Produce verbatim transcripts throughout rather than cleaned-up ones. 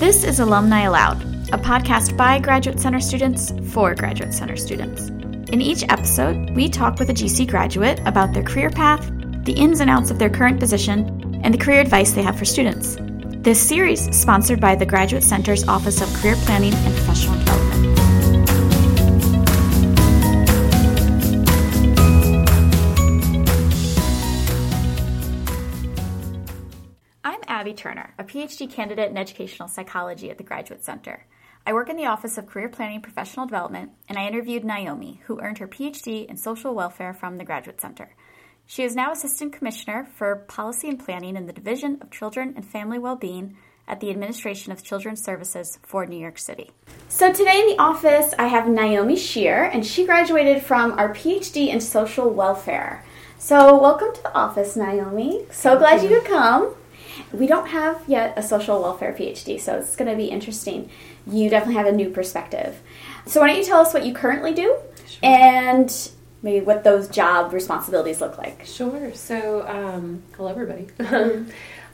This is Alumni Aloud, a podcast by Graduate Center students for Graduate Center students. In each episode, we talk with a G C graduate about their career path, the ins and outs of their current position, and the career advice they have for students. This series is sponsored by the Graduate Center's Office of Career Planning and Professional Development. Abby Turner, a PhD candidate in educational psychology at the Graduate Center. I work in the Office of Career Planning and Professional Development, and I interviewed Naomi, who earned her PhD in social welfare from the Graduate Center. She is now Assistant Commissioner for Policy and Planning in the Division of Children and Family Wellbeing at the Administration of Children's Services for New York City. So today in the office, I have Naomi Shear, and she graduated from our PhD in social welfare. So welcome to the office, Naomi. So glad you could come. We don't have yet a social welfare PhD, so it's going to be interesting. You definitely have a new perspective. So why don't you tell us what you currently do sure. and maybe what those job responsibilities look like. Sure. So um, hello, everybody.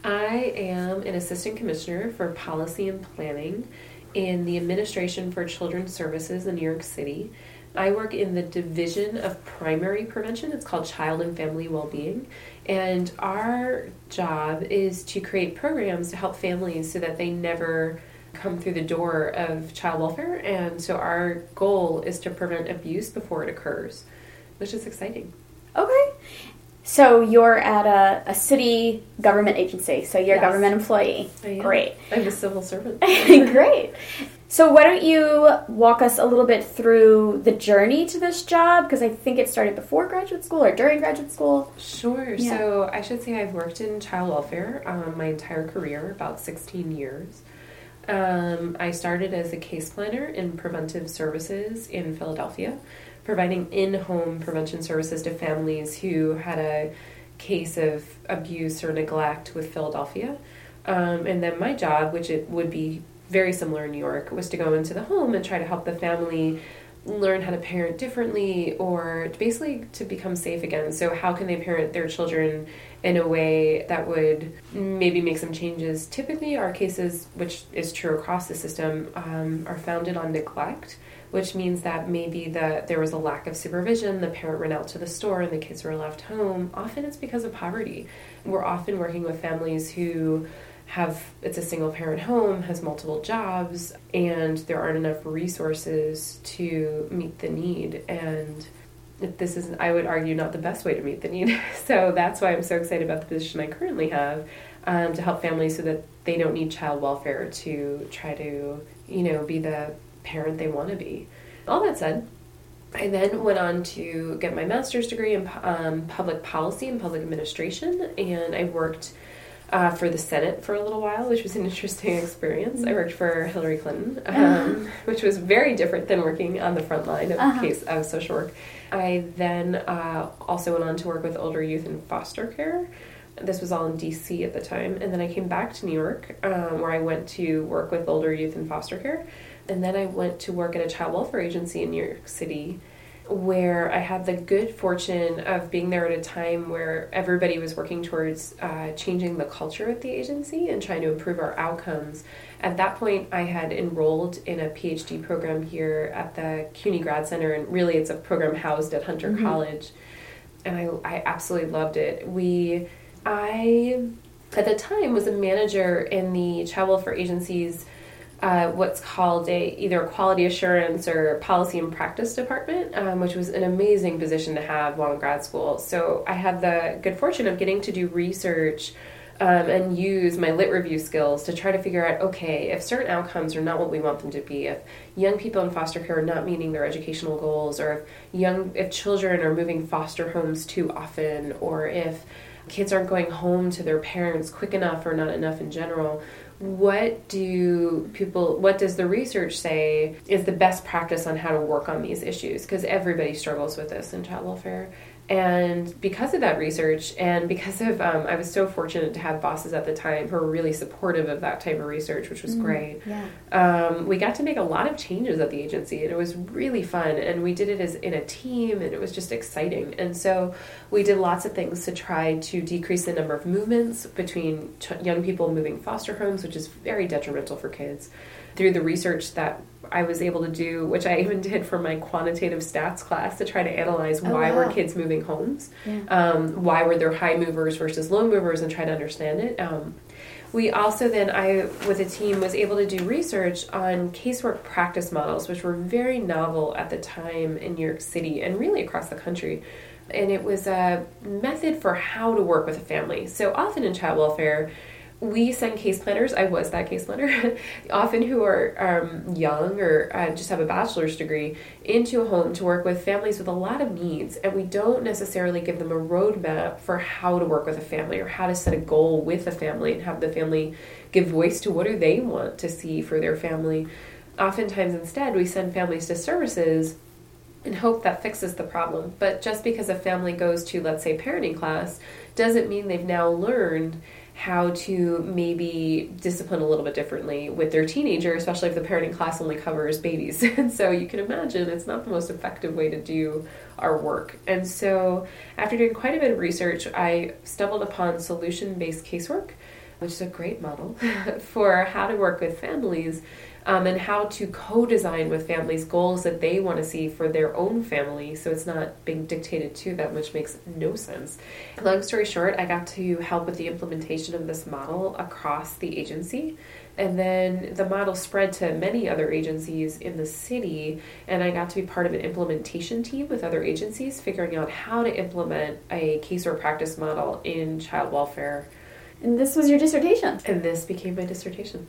I am an assistant commissioner for policy and planning in the Administration for Children's Services in New York City. I work in the Division of Primary Prevention. It's called Child and Family Wellbeing. And our job is to create programs to help families so that they never come through the door of child welfare. And so our goal is to prevent abuse before it occurs, which is exciting. Okay. So you're at a, a city government agency. So you're yes. a government employee. I am. Great. I'm a civil servant. Great. So why don't you walk us a little bit through the journey to this job? Because I think it started before graduate school or during graduate school. Sure. Yeah. So I should say I've worked in child welfare um, my entire career, about sixteen years. Um, I started as a case planner in preventive services in Philadelphia, providing in-home prevention services to families who had a case of abuse or neglect with Philadelphia. Um, and then my job, which it would be very similar in New York, was to go into the home and try to help the family learn how to parent differently or basically to become safe again. So how can they parent their children in a way that would maybe make some changes? Typically our cases, which is true across the system, um, are founded on neglect, which means that maybe the, there was a lack of supervision, the parent ran out to the store and the kids were left home. Often it's because of poverty. We're often working with families who have, it's a single parent home, has multiple jobs, and there aren't enough resources to meet the need. And this is, I would argue, not the best way to meet the need. So that's why I'm so excited about the position I currently have, um, to help families so that they don't need child welfare to try to, you know, be the parent they want to be. All that said, I then went on to get my master's degree in um, public policy and public administration, and I worked Uh, for the Senate for a little while, which was an interesting experience. I worked for Hillary Clinton, um, uh-huh. which was very different than working on the front line of uh-huh. case of social work. I then uh, also went on to work with older youth in foster care. This was all in D C at the time. And then I came back to New York, um, where I went to work with older youth in foster care. And then I went to work at a child welfare agency in New York City, where I had the good fortune of being there at a time where everybody was working towards uh, changing the culture at the agency and trying to improve our outcomes. At that point, I had enrolled in a PhD program here at the C U N Y Grad Center, and really it's a program housed at Hunter mm-hmm. College, and I, I absolutely loved it. We, I, at the time, was a manager in the child welfare agency's Uh, what's called a either quality assurance or policy and practice department, um, which was an amazing position to have while in grad school. So I had the good fortune of getting to do research um, and use my lit review skills to try to figure out, okay, if certain outcomes are not what we want them to be, if young people in foster care are not meeting their educational goals, or if young if children are moving foster homes too often, or if kids aren't going home to their parents quick enough or not enough in general, what do people, what does the research say is the best practice on how to work on these issues? Because everybody struggles with this in child welfare. And because of that research, and because of, um, I was so fortunate to have bosses at the time who were really supportive of that type of research, which was mm, great. Yeah. Um, we got to make a lot of changes at the agency, and it was really fun. And we did it as in a team, and it was just exciting. And so we did lots of things to try to decrease the number of movements between ch- young people moving foster homes, which is very detrimental for kids. Through the research that I was able to do, which I even did for my quantitative stats class to try to analyze oh, why wow. were kids moving homes, yeah. um, why were there high movers versus low movers, and try to understand it. Um, we also then, I with a team, was able to do research on casework practice models, which were very novel at the time in New York City and really across the country. And it was a method for how to work with a family. So often in child welfare, we send case planners, I was that case planner, often who are um, young or uh, just have a bachelor's degree, into a home to work with families with a lot of needs, and we don't necessarily give them a roadmap for how to work with a family or how to set a goal with a family and have the family give voice to what do they want to see for their family. Oftentimes instead we send families to services and hope that fixes the problem. But just because a family goes to, let's say, parenting class, doesn't mean they've now learned how to maybe discipline a little bit differently with their teenager, especially if the parenting class only covers babies. And so you can imagine it's not the most effective way to do our work. And so after doing quite a bit of research, I stumbled upon solution-based casework, which is a great model for how to work with families um, and how to co-design with families goals that they want to see for their own family, so it's not being dictated to them, which makes no sense. Long story short, I got to help with the implementation of this model across the agency. And then the model spread to many other agencies in the city, and I got to be part of an implementation team with other agencies figuring out how to implement a casework practice model in child welfare. And this was your dissertation. And this became my dissertation.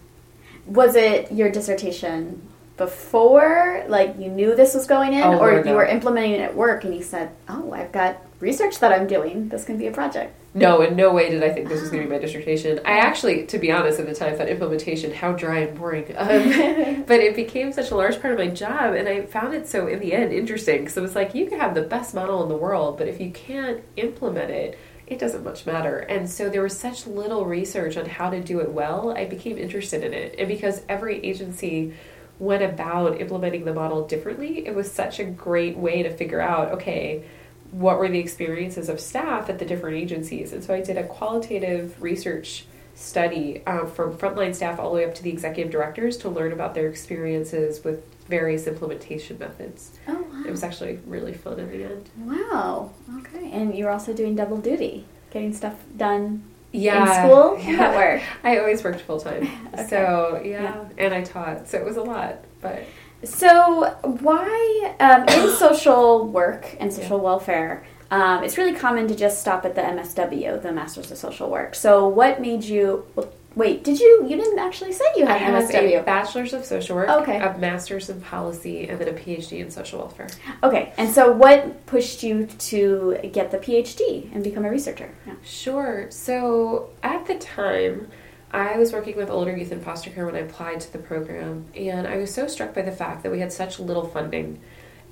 Was it your dissertation before, like, you knew this was going in, oh, or no. you were implementing it at work and you said, oh, I've got research that I'm doing. This can be a project. No, in no way did I think this was going to be my dissertation. I actually, to be honest, at the time, thought implementation, how dry and boring. Um, but it became such a large part of my job, and I found it so, in the end, interesting. Because it was like, you could have the best model in the world, but if you can't implement it, it doesn't much matter. And so there was such little research on how to do it well, I became interested in it. And because every agency went about implementing the model differently, it was such a great way to figure out, okay, what were the experiences of staff at the different agencies? And so I did a qualitative research study um, from frontline staff all the way up to the executive directors to learn about their experiences with various implementation methods. Oh, wow. It was actually really fun in the end. Wow. Okay. And you were also doing double duty, getting stuff done yeah. in school yeah. and at work. I always worked full time. Okay. So, yeah. yeah. And I taught. So it was a lot. But So why, um, in social work and social yeah. welfare, um, it's really common to just stop at the M S W, the Master's of Social Work. So what made you... Well, Wait, did you, you didn't actually say you had an M S W. I have a Bachelor's of Social Work, okay. a Master's in Policy, and then a P H D in Social Welfare. Okay, and so what pushed you to get the P H D and become a researcher? Yeah. Sure. So at the time, I was working with older youth in foster care when I applied to the program, and I was so struck by the fact that we had such little funding.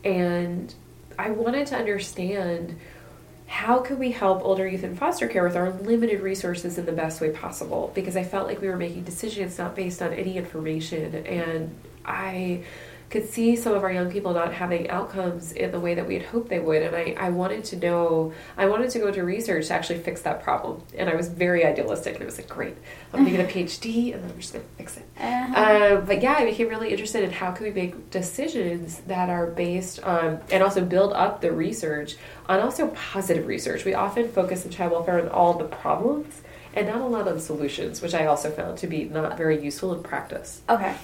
And I wanted to understand, how could we help older youth in foster care with our limited resources in the best way possible? Because I felt like we were making decisions not based on any information. And I could see some of our young people not having outcomes in the way that we had hoped they would. And I, I wanted to know, I wanted to go to research to actually fix that problem. And I was very idealistic. And I was like, great, I'm going to get a P H D and then I'm just going to fix it. Uh-huh. Um, but yeah, I became really interested in how can we make decisions that are based on, and also build up the research on also positive research. We often focus in child welfare on all the problems and not a lot on solutions, which I also found to be not very useful in practice. Okay.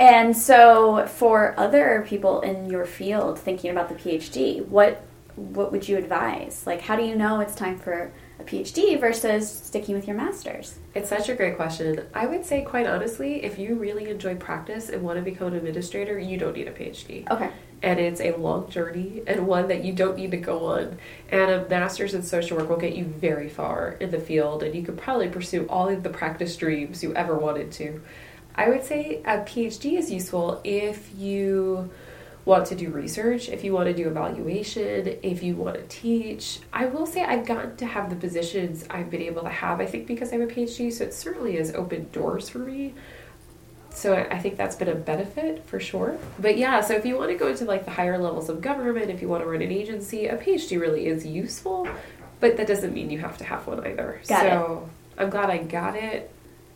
And so for other people in your field thinking about the P H D, what what would you advise? Like, how do you know it's time for a P H D versus sticking with your master's? It's such a great question. I would say, quite honestly, if you really enjoy practice and want to become an administrator, you don't need a P H D. Okay. And it's a long journey and one that you don't need to go on. And a master's in social work will get you very far in the field, and you could probably pursue all of the practice dreams you ever wanted to. I would say a P H D is useful if you want to do research, if you want to do evaluation, if you want to teach. I will say I've gotten to have the positions I've been able to have, I think because I'm a PhD, so it certainly has opened doors for me. So I think that's been a benefit for sure. But yeah, so if you want to go into like the higher levels of government, if you want to run an agency, a PhD really is useful, but that doesn't mean you have to have one either. Got so it. I'm glad I got it.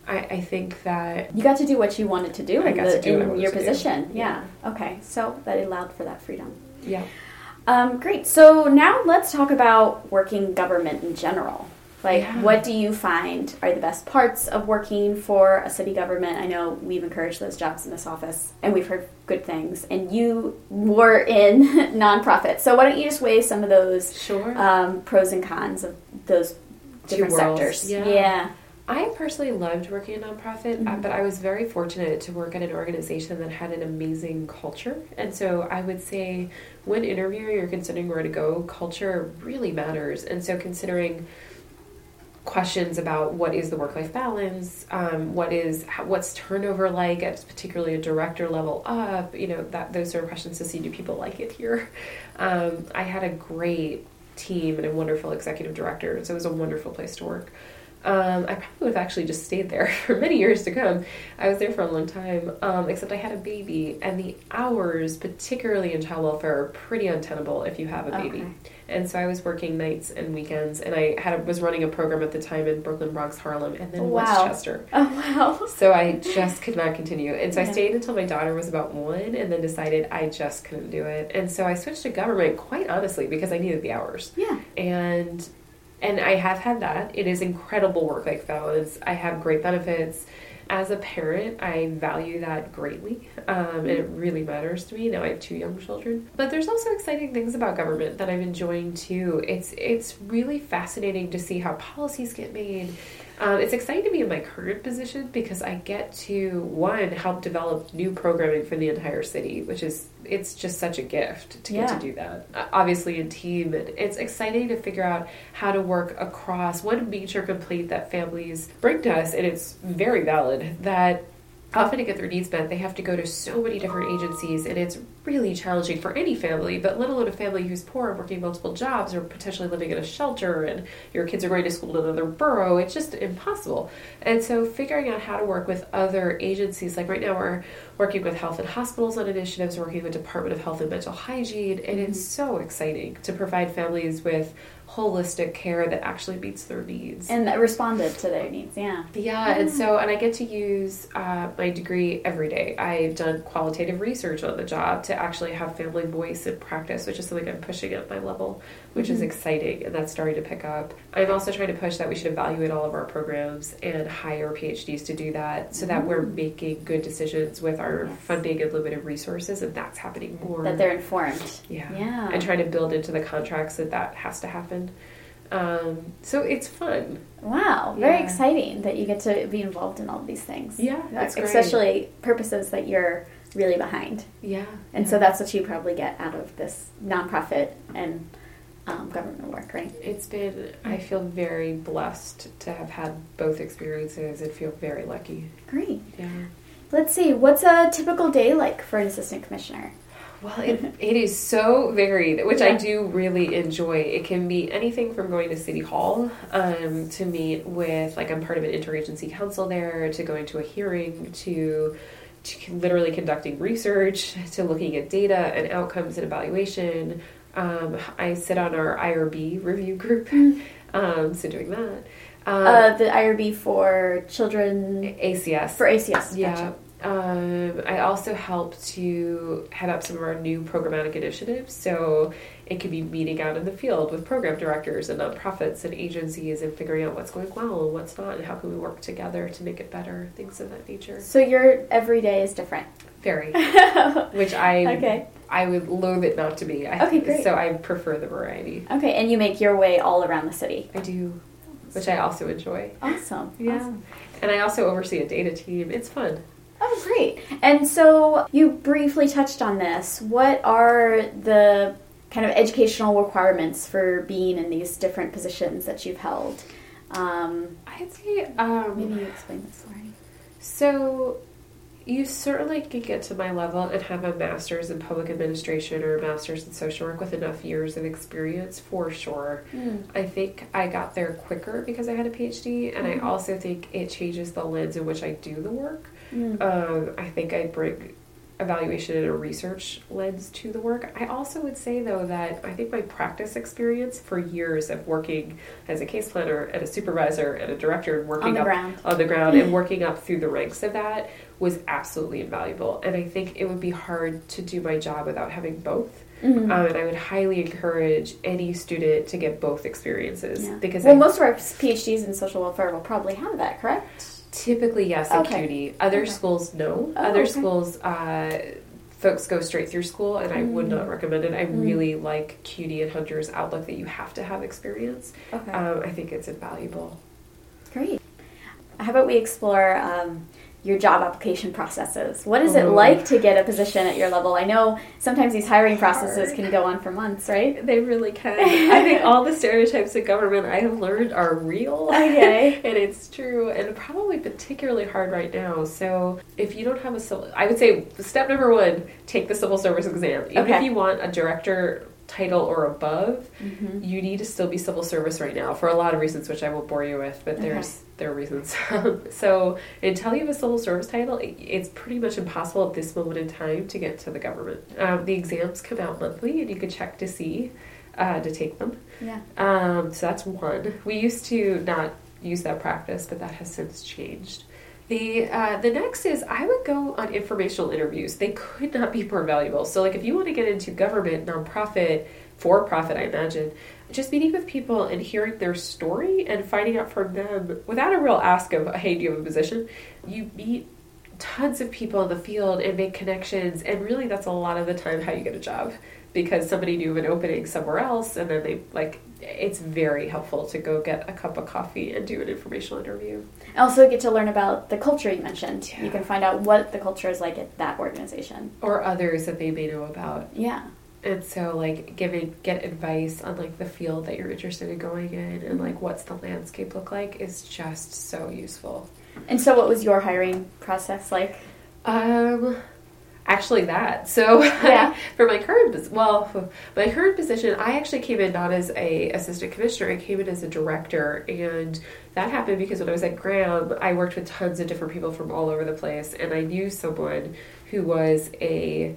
I, I think that... You got to do what you wanted to do I in, got the, to do in your position. Yeah. yeah. Okay. So that allowed for that freedom. Yeah. Um, great. So now let's talk about working government in general. Like, yeah. What do you find are the best parts of working for a city government? I know we've encouraged those jobs in this office, and we've heard good things. And you were in nonprofit. So why don't you just weigh some of those sure. um, pros and cons of those different sectors? Yeah. yeah. I personally loved working in nonprofit, mm-hmm. but I was very fortunate to work at an organization that had an amazing culture. And so I would say when interviewing or considering where to go, culture really matters. And so considering questions about what is the work-life balance, um, what is what's turnover like at particularly a director level up, you know, that those sort of questions to see do people like it here. Um, I had a great team and a wonderful executive director, so it was a wonderful place to work. Um, I probably would have actually just stayed there for many years to come. I was there for a long time, um, except I had a baby, and the hours, particularly in child welfare, are pretty untenable if you have a baby. Okay. And so I was working nights and weekends, and I had a, was running a program at the time in Brooklyn, Bronx, Harlem, and then wow. Westchester. Oh, wow. So I just could not continue. And so yeah. I stayed until my daughter was about one, and then decided I just couldn't do it. And so I switched to government, quite honestly, because I needed the hours. Yeah. And... And I have had that. It is incredible work-life balance. I have great benefits. As a parent, I value that greatly, um, and it really matters to me. Now I have two young children. But there's also exciting things about government that I'm enjoying too. It's it's really fascinating to see how policies get made. Um, it's exciting to be in my current position because I get to, one, help develop new programming for the entire city, which is, it's just such a gift to yeah. get to do that. Uh, obviously in team, and it's exciting to figure out how to work across one major complaint that families bring to us, and it's very valid, that often to get their needs met, they have to go to so many different agencies, and it's really challenging for any family, but let alone a family who's poor and working multiple jobs or potentially living in a shelter and your kids are going to school in another borough. It's just impossible. And so figuring out how to work with other agencies, like right now we're working with health and hospitals on initiatives, working with Department of Health and Mental Hygiene, and it's so exciting to provide families with holistic care that actually meets their needs. And that responded to their needs, yeah. Yeah, yeah. and so, and I get to use uh, my degree every day. I've done qualitative research on the job to actually have family voice in practice, which is something I'm pushing up my level, which mm-hmm. is exciting, and that's starting to pick up. I'm also trying to push that we should evaluate all of our programs and hire PhDs to do that, so that mm-hmm. we're making good decisions with our yes. funding and limited resources, and that's happening more. That they're informed. Yeah. yeah. And trying to build into the contracts that that has to happen. Um, so it's fun. Wow, very yeah. exciting that you get to be involved in all of these things. Yeah, that's especially great. Purposes that you're really behind. Yeah, and yeah. so that's what you probably get out of this nonprofit and um, government work, right? It's been. I feel very blessed to have had both experiences and feel very lucky. Great. Yeah. Let's see. What's a typical day like for an assistant commissioner? Well, it, it is so varied, which yeah. I do really enjoy. It can be anything from going to City Hall um, to meet with, like I'm part of an interagency council there, to going to a hearing, to, to literally conducting research, to looking at data and outcomes and evaluation. Um, I sit on our I R B review group, um, so doing that. Um, uh, the I R B for children? A C S. For A C S, yeah. Gotcha. Um, I also help to head up some of our new programmatic initiatives, so it could be meeting out in the field with program directors and nonprofits and agencies and figuring out what's going well and what's not and how can we work together to make it better, things of that nature. So your every day is different? Very, which I okay. I would loathe it not to be. I, okay, great. So I prefer the variety. Okay, and you make your way all around the city? I do, which I also enjoy. Awesome. Yeah, awesome. And I also oversee a data team. It's fun. Oh, great. And so you briefly touched on this. What are the kind of educational requirements for being in these different positions that you've held? Um, I'd say... Um, maybe you explained this already. So you certainly can get to my level and have a master's in public administration or a master's in social work with enough years of experience, for sure. Mm. I think I got there quicker because I had a P H D, and mm-hmm. I also think it changes the lens in which I do the work. Mm. Um, I think I bring evaluation and a research lens to the work. I also would say, though, that I think my practice experience for years of working as a case planner and a supervisor and a director and working on the up ground, on the ground and working up through the ranks of that was absolutely invaluable. And I think it would be hard to do my job without having both. Mm-hmm. Um, and I would highly encourage any student to get both experiences. Yeah. Because well, I, most of our P H Ds in social welfare will probably have that, correct? Typically, yes, at okay. C U N Y. Other okay. schools, no. Oh, Other okay. schools, uh, folks go straight through school, and I mm. would not recommend it. I mm. really like C U N Y and Hunter's outlook that you have to have experience. Okay. Um, I think it's invaluable. Great. How about we explore um, your job application processes? What is it oh. like to get a position at your level? I know sometimes these hiring processes Hard. can go on for months, right? They really can. I think all the stereotypes of government I have learned are real. Okay. And it's true, and probably particularly hard right now. So if you don't have a civil, I would say step number one, take the civil service exam. Even okay. if you want a director title or above, mm-hmm. you need to still be civil service right now for a lot of reasons, which I won't bore you with, but there's okay. there are reasons. So until you have a civil service title, it, it's pretty much impossible at this moment in time to get to the government. Um, the exams come out monthly, and you can check to see, uh, to take them. Yeah. Um, so that's one. We used to not use that practice, but that has since changed. The uh, the next is I would go on informational interviews. They could not be more valuable. So, like, if you want to get into government, nonprofit, for-profit, I imagine, just meeting with people and hearing their story and finding out from them without a real ask of, hey, do you have a position? You meet tons of people in the field and make connections, and really that's a lot of the time how you get a job, because somebody knew of an opening somewhere else, and then they, like, it's very helpful to go get a cup of coffee and do an informational interview. Also get to learn about the culture you mentioned. Yeah. You can find out what the culture is like at that organization. Or others that they may know about. Yeah. And so, like, giving get advice on, like, the field that you're interested in going in and, like, what's the landscape look like is just so useful. And so what was your hiring process like? Um... Actually that. So yeah. for my current, well, my current position, I actually came in not as a assistant commissioner. I came in as a director, and that happened because when I was at Graham, I worked with tons of different people from all over the place, and I knew someone who was a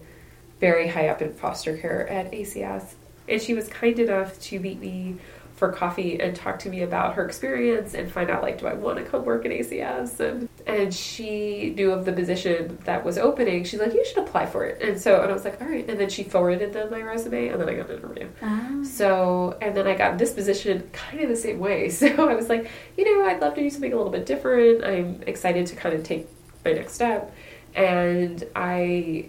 very high up in foster care at A C S, and she was kind enough to meet me for coffee and talk to me about her experience and find out, like, do I want to come work at A C S? And and she knew of the position that was opening. She's like, you should apply for it. And so, and I was like, all right. And then she forwarded them my resume, and then I got an interview. Ah. So, and then I got this position kind of the same way. So I was like, you know, I'd love to do something a little bit different. I'm excited to kind of take my next step. And I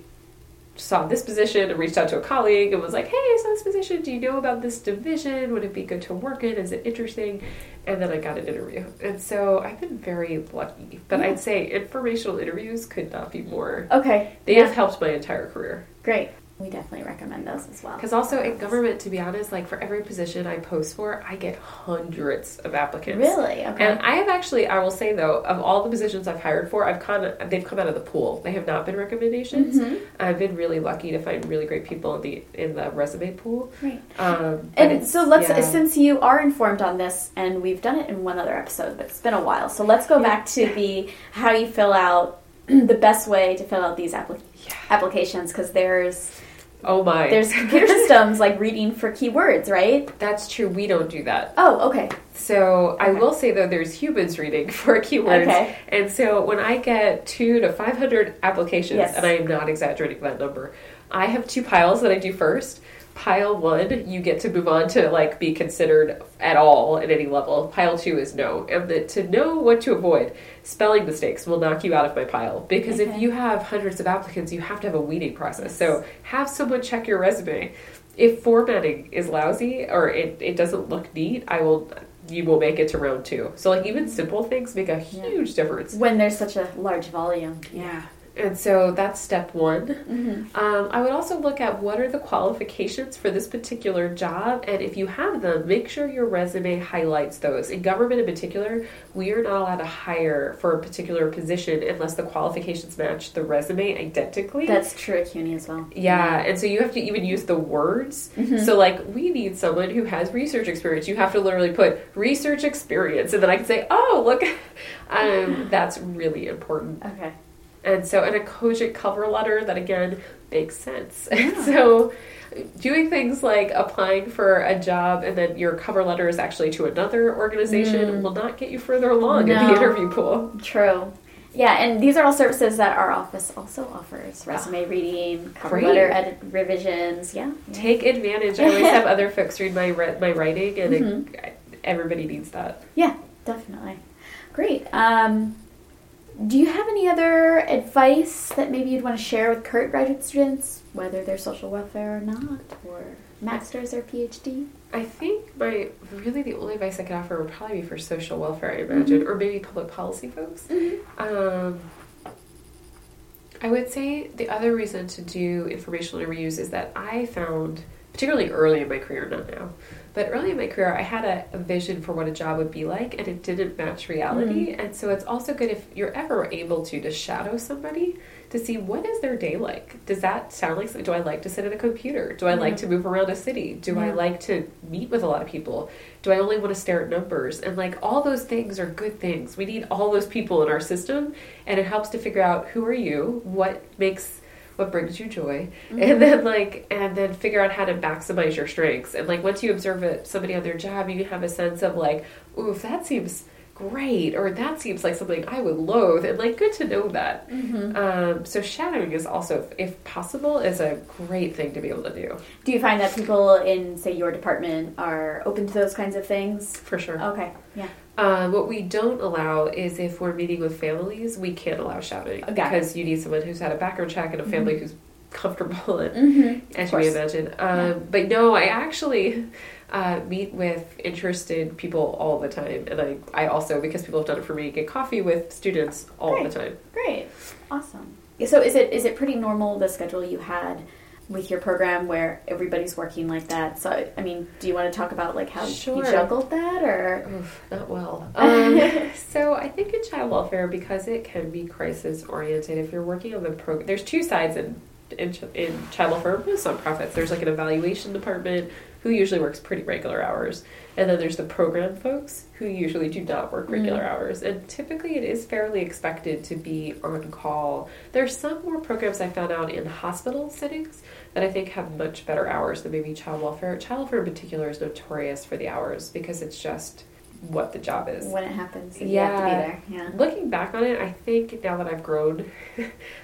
saw this position and reached out to a colleague and was like, hey, I saw this position. Do you know about this division? Would it be good to work in? Is it interesting? And then I got an interview. And so I've been very lucky. But yeah. I'd say informational interviews could not be more. Okay. They yeah. have helped my entire career. Great. We definitely recommend those as well. Because also in government, to be honest, like, for every position I post for, I get hundreds of applicants. Really? Okay. And I have actually, I will say, though, of all the positions I've hired for, I've con- they've come out of the pool. They have not been recommendations. Mm-hmm. I've been really lucky to find really great people in the in the resume pool. Right. Um, and so let's, yeah. since you are informed on this, and we've done it in one other episode, but it's been a while, so let's go yeah. back to the how you fill out, the best way to fill out these applic- yeah. applications, because there's... Oh my. There's computer systems like reading for keywords, right? That's true. We don't do that. Oh, okay. So okay. I will say, though, there's humans reading for keywords. Okay. And so when I get two to five hundred applications, yes. and I am not exaggerating that number, I have two piles that I do first. Pile one, you get to move on to, like, be considered at all at any level. Pile two is no. And the, to know what to avoid, spelling mistakes will knock you out of my pile. Because okay. if you have hundreds of applicants, you have to have a weeding process. Yes. So have someone check your resume. If formatting is lousy or it, it doesn't look neat, I will... you will make it to round two. So, like, even simple things make a huge yeah. difference. When there's such a large volume. Yeah. And so that's step one. Mm-hmm. Um, I would also look at what are the qualifications for this particular job, and if you have them, make sure your resume highlights those. In government in particular, we are not allowed to hire for a particular position unless the qualifications match the resume identically. That's true at C U N Y as well. Yeah, and so you have to even use the words. Mm-hmm. So like, we need someone who has research experience. You have to literally put research experience, and then I can say, oh, look, um, that's really important. Okay. And so, in a cogent cover letter that, again, makes sense. Yeah. So, doing things like applying for a job and then your cover letter is actually to another organization mm. will not get you further along no. in the interview pool. True. Yeah, and these are all services that our office also offers. Resume oh. reading, cover Great. letter edit, revisions, yeah. Take advantage. I always have other folks read my, my writing, and mm-hmm. it, everybody needs that. Yeah, definitely. Great. Um... Do you have any other advice that maybe you'd want to share with current graduate students, whether they're social welfare or not, or master's or P H D? I think my really the only advice I could offer would probably be for social welfare, I imagine, mm-hmm. or maybe public policy folks. Mm-hmm. Um, I would say the other reason to do informational interviews is that I found, particularly early in my career, not now, but early in my career, I had a, a vision for what a job would be like, and it didn't match reality. Mm-hmm. And so it's also good if you're ever able to, to shadow somebody to see what is their day like. Does that sound like something? Do I like to sit at a computer? Do I mm-hmm. like to move around a city? Do yeah. I like to meet with a lot of people? Do I only want to stare at numbers? And like, all those things are good things. We need all those people in our system, and it helps to figure out who are you, what makes what brings you joy, mm-hmm. and then like, and then figure out how to maximize your strengths. And like, once you observe it, somebody on their job, you have a sense of like, ooh, that seems great, or that seems like something I would loathe, and like, good to know that. Mm-hmm. Um, so shadowing is also, if possible, is a great thing to be able to do. Do you find that people in, say, your department are open to those kinds of things? For sure. Okay. Yeah. Um, what we don't allow is if we're meeting with families, we can't allow shouting okay. because you need someone who's had a background check and a family mm-hmm. who's comfortable in, mm-hmm. as you may imagine. Um, yeah. But no, I actually uh, meet with interested people all the time. And I, I also, because people have done it for me, get coffee with students all Great. the time. Great. Awesome. So is it is it pretty normal, the schedule you had with your program, where everybody's working like that? So, I mean, do you want to talk about, like, how sure. you juggled that, or? Oof, not well. Um, so I think in child welfare, because it can be crisis-oriented, if you're working on the program, there's two sides in, in, in child welfare, most nonprofits. There's, like, an evaluation department, who usually works pretty regular hours. And then there's the program folks, who usually do not work regular mm. hours. And typically it is fairly expected to be on call. There are some more programs I found out in hospital settings that I think have much better hours than maybe child welfare. Child welfare in particular is notorious for the hours because it's just what the job is. When it happens, and yeah. you have to be there. Yeah. Looking back on it, I think now that I've grown,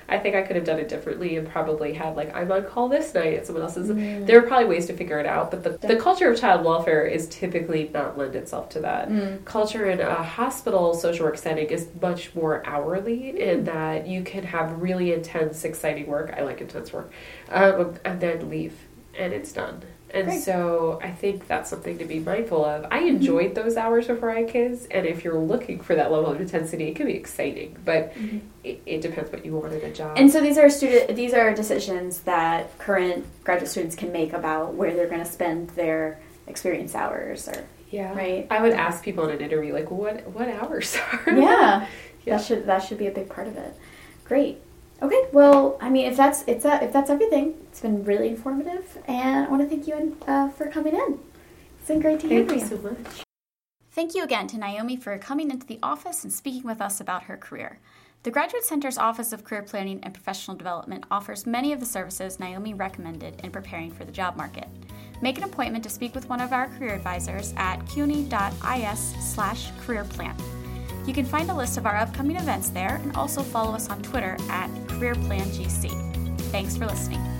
I think I could have done it differently and probably had, like, I'm on call this night and someone else is. Mm. There are probably ways to figure it out, but the, the culture of child welfare is typically not lend itself to that. Mm. Culture in a hospital social work setting is much more hourly mm. in that you can have really intense, exciting work. I like intense work. Um, and then leave, and it's done. And Great. so I think that's something to be mindful of. I enjoyed mm-hmm. those hours before I had kids, and if you're looking for that level of intensity, it can be exciting, but mm-hmm. it, it depends what you want in a job. And so these are student, these are decisions that current graduate students can make about where they're going to spend their experience hours, or yeah, right. I would yeah. ask people in an interview, like, what what hours are? Yeah, yeah. That should that should be a big part of it. Great. Okay, well, I mean, if that's it's a, if that's everything, it's been really informative, and I want to thank you uh, for coming in. It's been great to hear from you. Thank you so much. Thank you again to Naomi for coming into the office and speaking with us about her career. The Graduate Center's Office of Career Planning and Professional Development offers many of the services Naomi recommended in preparing for the job market. Make an appointment to speak with one of our career advisors at cuny dot is slash career plan. You can find a list of our upcoming events there, and also follow us on Twitter at Career Plan G C. Thanks for listening.